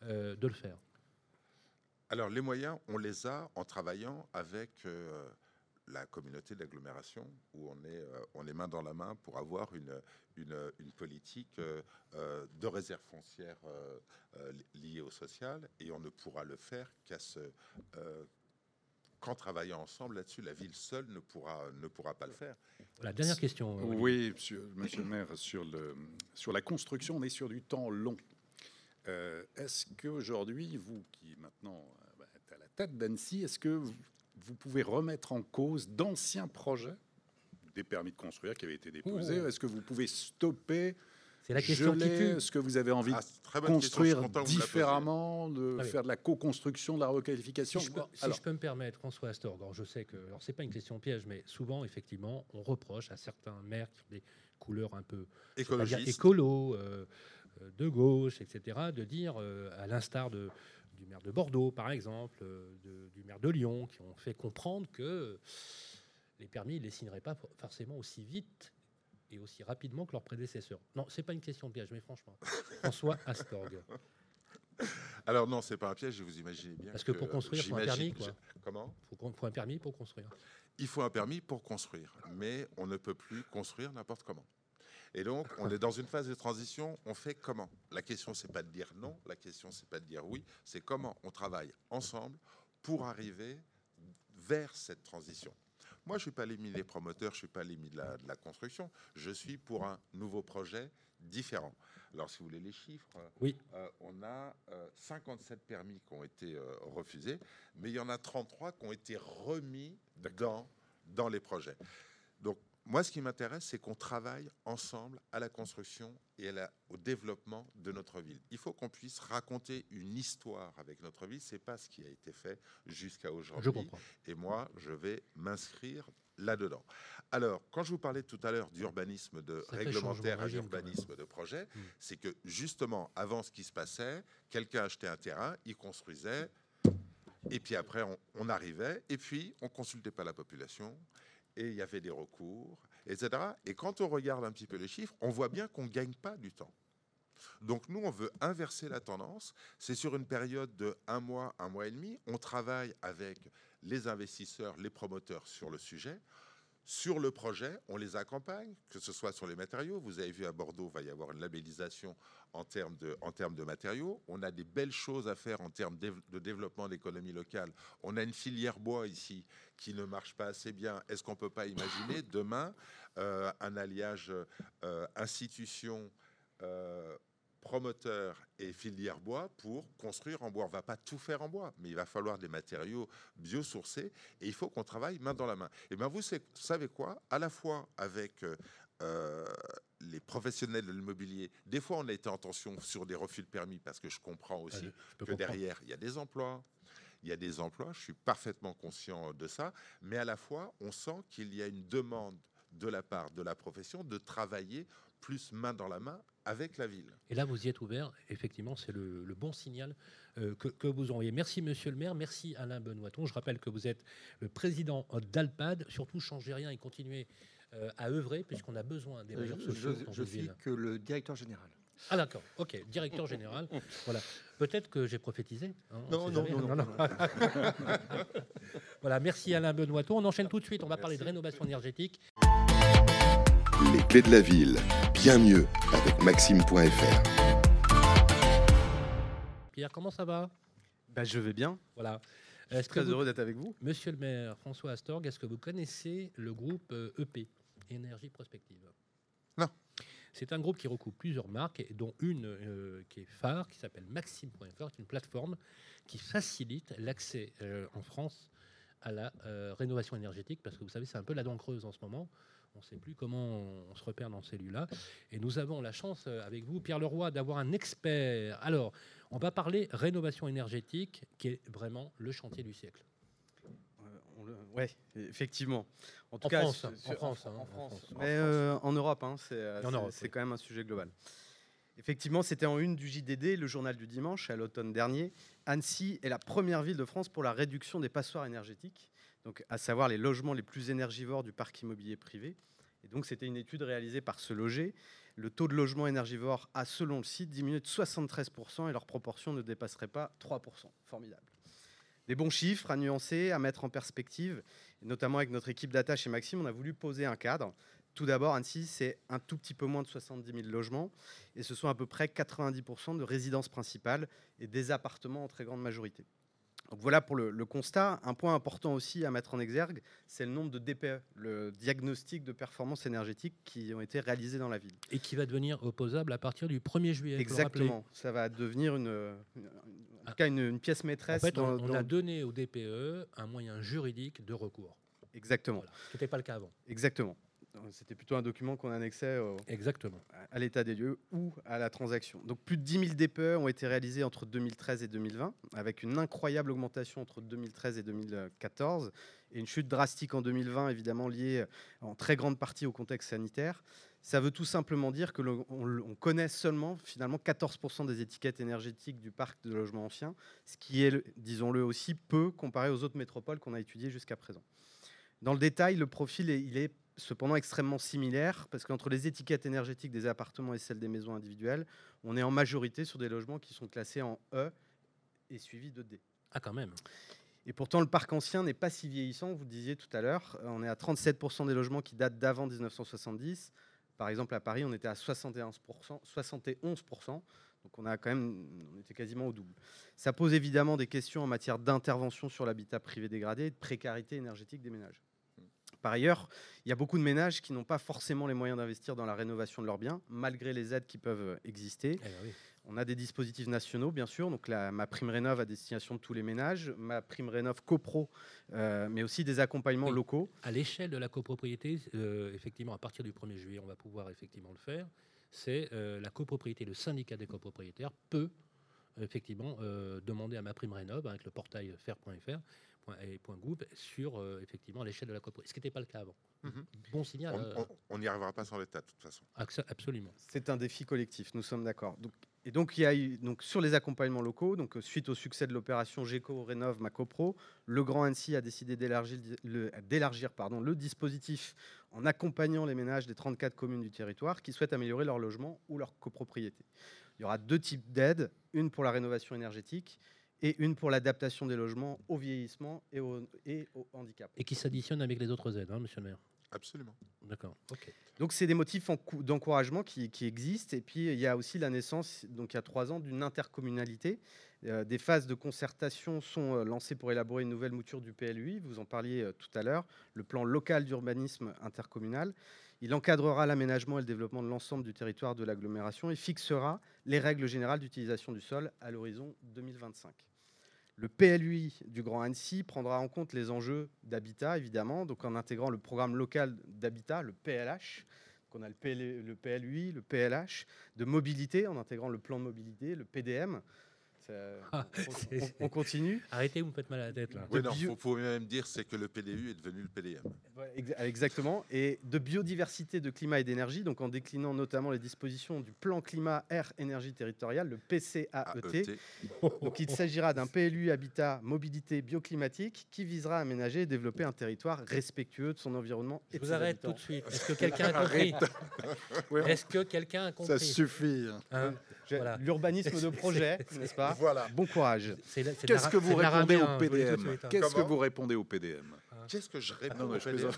euh, de le faire? Alors, les moyens, on les a en travaillant avec euh, la communauté d'agglomération, où on est, euh, on est main dans la main pour avoir une, une, une politique euh, de réserve foncière euh, euh, liée au social. Et on ne pourra le faire qu'à ce, euh, qu'en travaillant ensemble là-dessus. La ville seule ne pourra, ne pourra pas le faire. La dernière question. Oui, monsieur, monsieur le maire, sur, le, sur la construction, on est sur du temps long. Euh, est-ce qu'aujourd'hui, vous qui maintenant euh, êtes à la tête d'Annecy, est-ce que vous, vous pouvez remettre en cause d'anciens projets, des permis de construire qui avaient été déposés? Ouh. Est-ce que vous pouvez stopper, c'est la question geler, qui tue. Ce que vous avez envie ah, de construire différemment, de ah oui. faire de la co-construction, de la requalification? Si, je peux, alors, si je peux me permettre, François Astorg, alors je sais que alors c'est pas une question piège, mais souvent, effectivement, on reproche à certains maires qui ont des couleurs un peu écolo. Euh, de gauche, et cetera, de dire, euh, à l'instar de, du maire de Bordeaux, par exemple, euh, de, du maire de Lyon, qui ont fait comprendre que les permis, ils ne les signeraient pas forcément aussi vite et aussi rapidement que leurs prédécesseurs. Non, ce n'est pas une question de piège, mais franchement, François Astorg. Alors non, ce n'est pas un piège, vous imaginez bien. Parce que, que pour construire, il faut un permis, quoi. Comment ? Il faut, faut un permis pour construire. Il faut un permis pour construire, mais on ne peut plus construire n'importe comment. Et donc, on est dans une phase de transition, on fait comment? La question, c'est pas de dire non, la question, c'est pas de dire oui, c'est comment on travaille ensemble pour arriver vers cette transition. Moi, je suis pas l'ennemi des promoteurs, je suis pas l'ennemi de la, de la construction, je suis pour un nouveau projet différent. Alors, si vous voulez les chiffres, oui. euh, on a euh, cinquante-sept permis qui ont été euh, refusés, mais il y en a trente-trois qui ont été remis dans, dans les projets. Donc, moi, ce qui m'intéresse, c'est qu'on travaille ensemble à la construction et à la, au développement de notre ville. Il faut qu'on puisse raconter une histoire avec notre ville. Ce n'est pas ce qui a été fait jusqu'à aujourd'hui. Je comprends. Et moi, je vais m'inscrire là-dedans. Alors, quand je vous parlais tout à l'heure d'urbanisme de ça réglementaire à l'urbanisme de projet, mmh. c'est que justement, avant ce qui se passait, quelqu'un achetait un terrain, il construisait, et puis après, on, on arrivait, et puis on ne consultait pas la population. Et il y avait des recours, et cetera. Et quand on regarde un petit peu les chiffres, on voit bien qu'on ne gagne pas du temps. Donc nous, on veut inverser la tendance. C'est sur une période de un mois, un mois et demi. On travaille avec les investisseurs, les promoteurs sur le sujet. Sur le projet, on les accompagne, que ce soit sur les matériaux. Vous avez vu, à Bordeaux, il va y avoir une labellisation en termes de, en termes de matériaux. On a des belles choses à faire en termes de développement de l'économie locale. On a une filière bois ici qui ne marche pas assez bien. Est-ce qu'on ne peut pas imaginer demain euh, un alliage euh, institution, euh, promoteur et filière bois pour construire en bois? On ne va pas tout faire en bois, mais il va falloir des matériaux biosourcés et il faut qu'on travaille main dans la main. Et bien vous savez quoi? À la fois avec euh, les professionnels de l'immobilier, des fois on a été en tension sur des refus de permis parce que je comprends aussi Allez, je peux que comprendre. Derrière il y a des emplois. Il y a des emplois, je suis parfaitement conscient de ça, mais à la fois on sent qu'il y a une demande de la part de la profession de travailler plus main dans la main avec la ville. Et là, vous y êtes ouvert. Effectivement, c'est le, le bon signal euh, que, que vous envoyez. Merci, monsieur le maire. Merci, Alain Benoiston. Je rappelle que vous êtes le président d'Alpades. Surtout, changez rien et continuez euh, à œuvrer, puisqu'on a besoin des bailleurs sociaux. Je, je suis que le directeur général. Ah d'accord, ok, directeur général. Voilà. Peut-être que j'ai prophétisé. Hein, non, non, non, non, non, non. Voilà, merci Alain Benoiston. On enchaîne tout de suite, on va merci. parler de rénovation énergétique. Les clés de la ville, bien mieux avec Maxeem point F R. Pierre, comment ça va ? Bah, je vais bien. Voilà. Je suis est-ce très que vous, heureux d'être avec vous. Monsieur le maire François Astorg, est-ce que vous connaissez le groupe E P, Énergie Prospective ? Non. C'est un groupe qui recoupe plusieurs marques, dont une euh, qui est phare, qui s'appelle Maxeem point F R, une plateforme qui facilite l'accès euh, en France à la euh, rénovation énergétique, parce que vous savez, c'est un peu la dent creuse en ce moment. On ne sait plus comment on se repère dans ces lieux-là. Et nous avons la chance, avec vous, Pierre Leroy, d'avoir un expert. Alors, on va parler rénovation énergétique, qui est vraiment le chantier du siècle. Oui, effectivement. En tout en cas, France, sur, en, France, en, hein, en France, en France, mais euh, en Europe, hein, c'est, en c'est, Europe, c'est oui. quand même un sujet global. Effectivement, c'était en une du J D D, le journal du dimanche, à l'automne dernier. Annecy est la première ville de France pour la réduction des passoires énergétiques, donc à savoir les logements les plus énergivores du parc immobilier privé. Et donc, c'était une étude réalisée par Se Loger. Le taux de logements énergivores a, selon le site, diminué de soixante-treize pour cent et leur proportion ne dépasserait pas trois pour cent. Formidable. Des bons chiffres à nuancer, à mettre en perspective. Et notamment avec notre équipe data chez Maxeem, on a voulu poser un cadre. Tout d'abord, Annecy, c'est un tout petit peu moins de soixante-dix mille logements. Et ce sont à peu près quatre-vingt-dix pour cent de résidences principales et des appartements en très grande majorité. Donc voilà pour le, le constat. Un point important aussi à mettre en exergue, c'est le nombre de D P E, le diagnostic de performance énergétique qui ont été réalisés dans la ville. Et qui va devenir opposable à partir du premier juillet. Exactement. Ça va devenir une, une, en ah. tout cas une, une pièce maîtresse. En fait, on, dans, on dans... a donné au D P E un moyen juridique de recours. Exactement. Voilà. Ce n'était pas le cas avant. Exactement. C'était plutôt un document qu'on annexait au, Exactement. à l'état des lieux ou à la transaction. Donc plus de dix mille D P E ont été réalisés entre deux mille treize et deux mille vingt, avec une incroyable augmentation entre deux mille treize et deux mille quatorze, et une chute drastique en deux mille vingt, évidemment liée en très grande partie au contexte sanitaire. Ça veut tout simplement dire que l'on on connaît seulement finalement quatorze pour cent des étiquettes énergétiques du parc de logements anciens, ce qui est, disons-le aussi, peu comparé aux autres métropoles qu'on a étudiées jusqu'à présent. Dans le détail, le profil, il est cependant extrêmement similaire, parce qu'entre les étiquettes énergétiques des appartements et celles des maisons individuelles, on est en majorité sur des logements qui sont classés en E et suivis de D. Ah, quand même. Et pourtant, le parc ancien n'est pas si vieillissant, vous le disiez tout à l'heure. On est à trente-sept pour cent des logements qui datent d'avant dix-neuf cent soixante-dix. Par exemple, à Paris, on était à soixante et onze pour cent. Donc on a quand même, on était quasiment au double. Ça pose évidemment des questions en matière d'intervention sur l'habitat privé dégradé et de précarité énergétique des ménages. Par ailleurs, il y a beaucoup de ménages qui n'ont pas forcément les moyens d'investir dans la rénovation de leurs biens, malgré les aides qui peuvent exister. Eh ben oui. On a des dispositifs nationaux, bien sûr, donc la, ma prime rénov à destination de tous les ménages, ma prime rénov copro, euh, mais aussi des accompagnements oui. locaux. À l'échelle de la copropriété, euh, effectivement, à partir du premier juillet, on va pouvoir effectivement le faire. C'est euh, la copropriété, le syndicat des copropriétaires peut effectivement euh, demander à ma prime rénov avec le portail fer point F R. et point groupe sur euh, effectivement l'échelle de la copropriété, ce qui n'était pas le cas avant. Mm-hmm. Bon signal. On, euh... on n'y arrivera pas sans l'État de toute façon. Absolument. C'est un défi collectif, nous sommes d'accord. Donc, et donc il y a eu donc sur les accompagnements locaux, donc suite au succès de l'opération Géco Rénov Macopro, le Grand Annecy a décidé d'élargir le, d'élargir pardon le dispositif en accompagnant les ménages des trente-quatre communes du territoire qui souhaitent améliorer leur logement ou leur copropriété. Il y aura deux types d'aides, une pour la rénovation énergétique et une pour l'adaptation des logements au vieillissement et au, et au handicap. Et qui s'additionne avec les autres aides, hein, monsieur le maire ? Absolument. D'accord. Okay. Donc, c'est des motifs en cou- d'encouragement qui, qui existent. Et puis, il y a aussi la naissance, donc il y a trois ans, d'une intercommunalité. Euh, des phases de concertation sont euh, lancées pour élaborer une nouvelle mouture du P L U I. Vous en parliez euh, tout à l'heure. Le plan local d'urbanisme intercommunal. Il encadrera l'aménagement et le développement de l'ensemble du territoire de l'agglomération et fixera les règles générales d'utilisation du sol à l'horizon deux mille vingt-cinq. Le P L U I du Grand Annecy prendra en compte les enjeux d'habitat, évidemment, donc en intégrant le programme local d'habitat, le P L H. Donc on a le, P L, le P L U I, le P L H, de mobilité, en intégrant le plan de mobilité, le P D M. Ça, ah, on, on, on continue. Arrêtez, vous me faites mal à la tête là. Oui, non, bio... faut, faut même dire c'est que le P D U est devenu le P D M. Ouais, ex- exactement. Et de biodiversité, de climat et d'énergie, donc en déclinant notamment les dispositions du plan climat, air, énergie territoriale, le P C A E T. Donc il s'agira d'un P L U habitat, mobilité, bioclimatique qui visera à aménager et développer un territoire respectueux de son environnement. Je et vous arrête habitants. Tout de suite. Est-ce que quelqu'un a compris? Est-ce que quelqu'un a compris? Ça suffit. Hein, voilà. L'urbanisme de projet, n'est-ce pas? Voilà. Bon courage. C'est la, c'est Qu'est-ce la, que vous répondez au P D M? Qu'est-ce que vous répondez au P D M? Qu'est-ce que je réponds ah non, au P D M?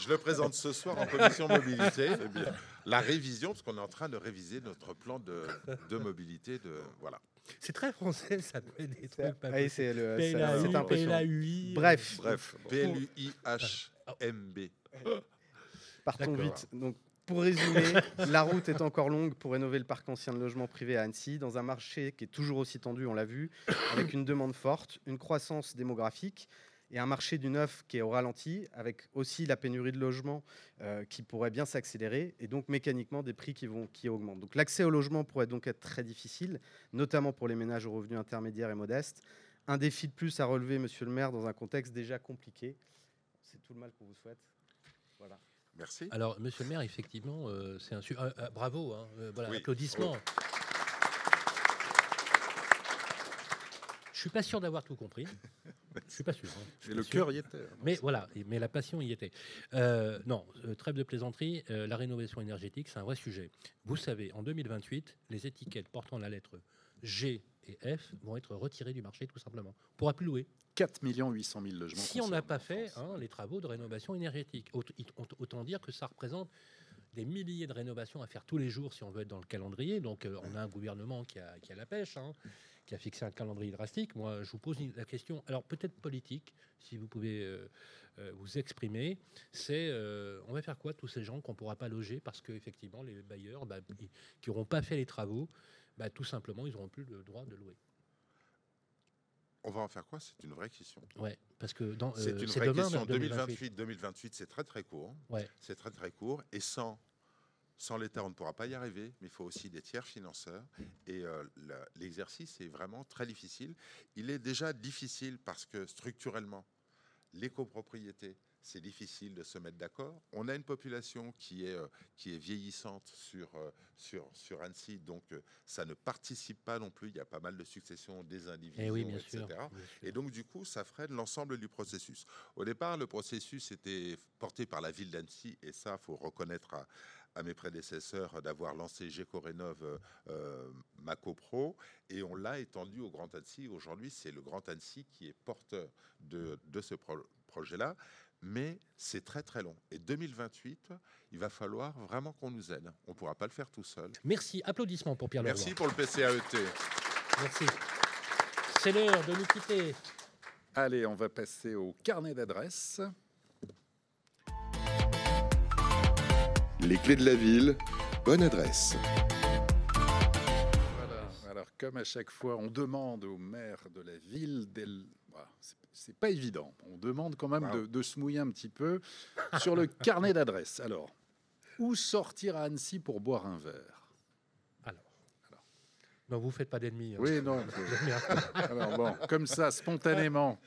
Je le présente ce soir en commission mobilité. Bien. La révision, parce qu'on est en train de réviser notre plan de, de mobilité. De, voilà. C'est très français, ça peut être des trucs. Pas oui, c'est, le, P L A U, c'est impressionnant. P L A U I. Bref. Bref. P L U I H M B. Partons D'accord. vite. Donc, pour résumer, la route est encore longue pour rénover le parc ancien de logements privés à Annecy, dans un marché qui est toujours aussi tendu, on l'a vu, avec une demande forte, une croissance démographique et un marché du neuf qui est au ralenti, avec aussi la pénurie de logements euh, qui pourrait bien s'accélérer et donc mécaniquement des prix qui, vont, qui augmentent. Donc l'accès au logement pourrait donc être très difficile, notamment pour les ménages aux revenus intermédiaires et modestes. Un défi de plus à relever, monsieur le maire, dans un contexte déjà compliqué. C'est tout le mal qu'on vous souhaite. Voilà. Merci. Alors, monsieur le maire, effectivement, euh, c'est un su- euh, euh, bravo, hein, euh, voilà, oui. Applaudissements. Oui. Je suis pas sûr d'avoir tout compris. Je suis pas sûr. Hein. Suis pas le cœur y était. Mais voilà, mais la passion y était. Euh, non, euh, trêve de plaisanterie. Euh, la rénovation énergétique, c'est un vrai sujet. Vous savez, en deux mille vingt-huit, les étiquettes portant la lettre G et F vont être retirés du marché, tout simplement. On ne pourra plus louer. quatre millions huit cent mille logements. Si on n'a pas fait hein, les travaux de rénovation énergétique. Autant dire que ça représente des milliers de rénovations à faire tous les jours si on veut être dans le calendrier. Donc, euh, on a un gouvernement qui a, qui a la pêche, hein, qui a fixé un calendrier drastique. Moi, je vous pose la question, alors peut-être politique, si vous pouvez euh, euh, vous exprimer, c'est euh, on va faire quoi tous ces gens qu'on ne pourra pas loger parce qu'effectivement, les bailleurs bah, qui n'auront pas fait les travaux, bah, tout simplement, ils n'auront plus le droit de louer. On va en faire quoi? C'est une vraie question. Ouais, parce que dans, c'est une euh, c'est vraie demain, question. deux mille vingt-huit, deux mille vingt-huit, c'est très très court. Ouais. C'est très très court. Et sans, sans l'État, on ne pourra pas y arriver. Mais il faut aussi des tiers financeurs. Et euh, la, l'exercice est vraiment très difficile. Il est déjà difficile parce que structurellement, les copropriétés, c'est difficile de se mettre d'accord. On a une population qui est, euh, qui est vieillissante sur, euh, sur, sur Annecy, donc euh, ça ne participe pas non plus. Il y a pas mal de successions des individus, et oui, bien et cetera. Sûr, bien sûr. Et donc, du coup, ça freine l'ensemble du processus. Au départ, le processus était porté par la ville d'Annecy, et ça, il faut reconnaître à, à mes prédécesseurs d'avoir lancé Gécorénov euh, Macopro, et on l'a étendu au Grand Annecy. Aujourd'hui, c'est le Grand Annecy qui est porteur de, de ce pro- projet-là. Mais c'est très, très long. Et deux mille vingt-huit, il va falloir vraiment qu'on nous aide. On ne pourra pas le faire tout seul. Merci. Applaudissements pour Pierre Leroy. Merci pour le P C A E T. Merci. C'est l'heure de nous quitter. Allez, on va passer au carnet d'adresses. Les clés de la ville, bonne adresse. Voilà. Alors, comme à chaque fois, on demande au maire de la ville... Del... Voilà, c'est C'est pas évident. On demande quand même wow. de, de se mouiller un petit peu sur le carnet d'adresses. Alors, où sortir à Annecy pour boire un verre? Alors, alors. Non, vous faites pas d'ennemis. Hein. Oui, non. alors bon, comme ça, spontanément,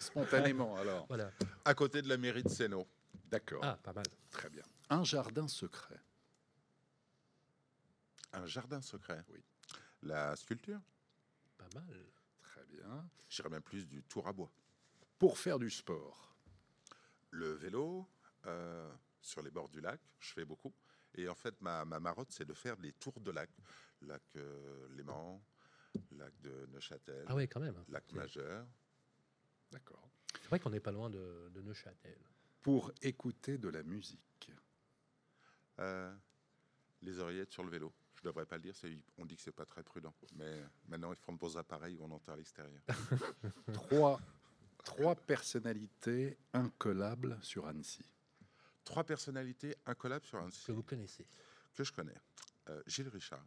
spontanément. Alors, voilà. À côté de la mairie de Sénaud. D'accord. Ah, pas mal. Très bien. Un jardin secret. Un jardin secret. Oui. La sculpture. Pas mal. Très bien. J'irais même plus du tour à bois. Pour faire du sport, le vélo, euh, sur les bords du lac, je fais beaucoup. Et en fait, ma, ma marotte, c'est de faire des tours de lac. Lac euh, Léman, lac de Neuchâtel, ah ouais, quand même. Lac c'est... Majeur. D'accord. C'est vrai qu'on n'est pas loin de, de Neuchâtel. Pour écouter de la musique. Euh, les oreillettes sur le vélo. Je ne devrais pas le dire, c'est, on dit que ce n'est pas très prudent. Mais maintenant, ils font de beaux appareils où on entend à l'extérieur. Trois... Trois personnalités incollables sur Annecy. Trois personnalités incollables sur Annecy. Que vous connaissez. Que je connais. Euh, Gilles Richard.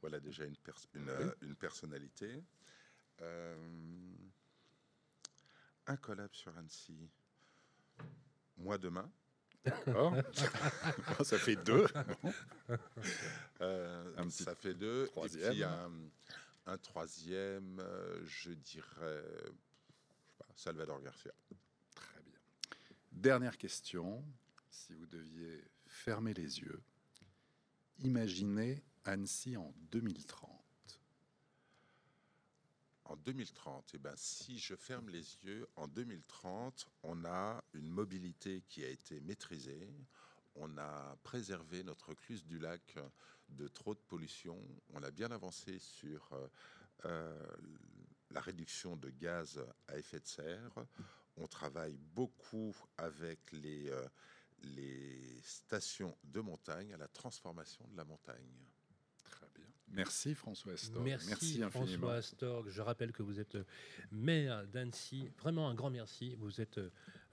Voilà déjà une, pers- une, oui. euh, une personnalité. Euh, incollable sur Annecy. Moi demain. D'accord. Ça fait deux. euh, un donc ça fait deux. Troisième. Et puis il y a un, un troisième, je dirais, je sais pas, Salvador Garcia. Très bien. Dernière question. Si vous deviez fermer les yeux, imaginez Annecy en deux mille trente. En deux mille trente, eh ben, si je ferme les yeux, en deux mille trente, on a une mobilité qui a été maîtrisée. On a préservé notre recluse du lac de trop de pollution. On a bien avancé sur euh, la réduction de gaz à effet de serre. On travaille beaucoup avec les, euh, les stations de montagne à la transformation de la montagne. Très bien. Merci François Astorg. Merci, merci infiniment. François Astorg. Je rappelle que vous êtes maire d'Annecy. Vraiment un grand merci. Vous êtes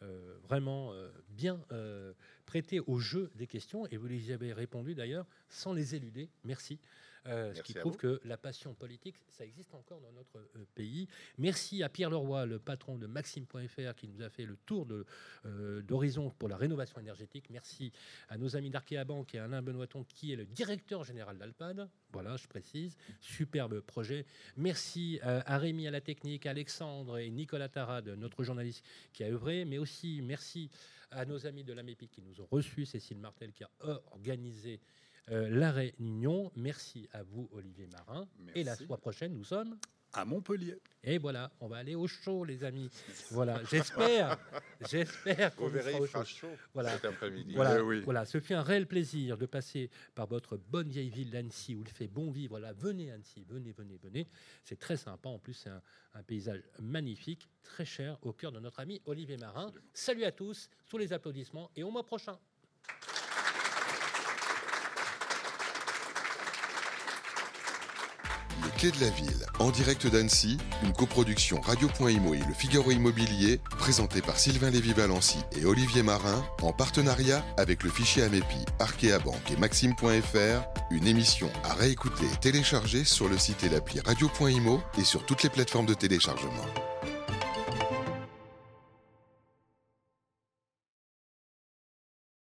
euh, vraiment euh, bien euh, prêté au jeu des questions et vous les avez répondu d'ailleurs sans les éluder. Merci. Euh, ce qui prouve vous. que la passion politique, ça existe encore dans notre euh, pays. Merci à Pierre Leroy, le patron de Maxeem point F R, qui nous a fait le tour de, euh, d'horizon pour la rénovation énergétique. Merci à nos amis d'Arkea Banque et à Alain Benoiston, qui est le directeur général d'Halpades. Voilà, je précise. Superbe projet. Merci euh, à Rémi, à la technique, à Alexandre et Nicolas Tarade, notre journaliste qui a œuvré. Mais aussi, merci à nos amis de l'Amepi qui nous ont reçus. Cécile Martel qui a organisé Euh, la réunion. Merci à vous, Olivier Marin. Merci. Et la soirée prochaine, nous sommes à Montpellier. Et voilà, on va aller au chaud, les amis. Voilà, j'espère, j'espère qu'on verra au chaud voilà. cet après-midi. Voilà, eh oui. voilà, ce fut un réel plaisir de passer par votre bonne vieille ville d'Annecy, où il fait bon vivre. Là, venez Annecy, venez, venez, venez. C'est très sympa. En plus, c'est un, un paysage magnifique, très cher, au cœur de notre ami Olivier Marin. Absolument. Salut à tous, sous les applaudissements, et au mois prochain. Les clés de la ville, en direct d'Annecy, une coproduction Radio point imo et Le Figaro Immobilier, présentée par Sylvain Lévy-Valensi et Olivier Marin, en partenariat avec le fichier Amepi, Arkea Banque et Maxeem point F R, une émission à réécouter et télécharger sur le site et l'appli Radio point imo et sur toutes les plateformes de téléchargement.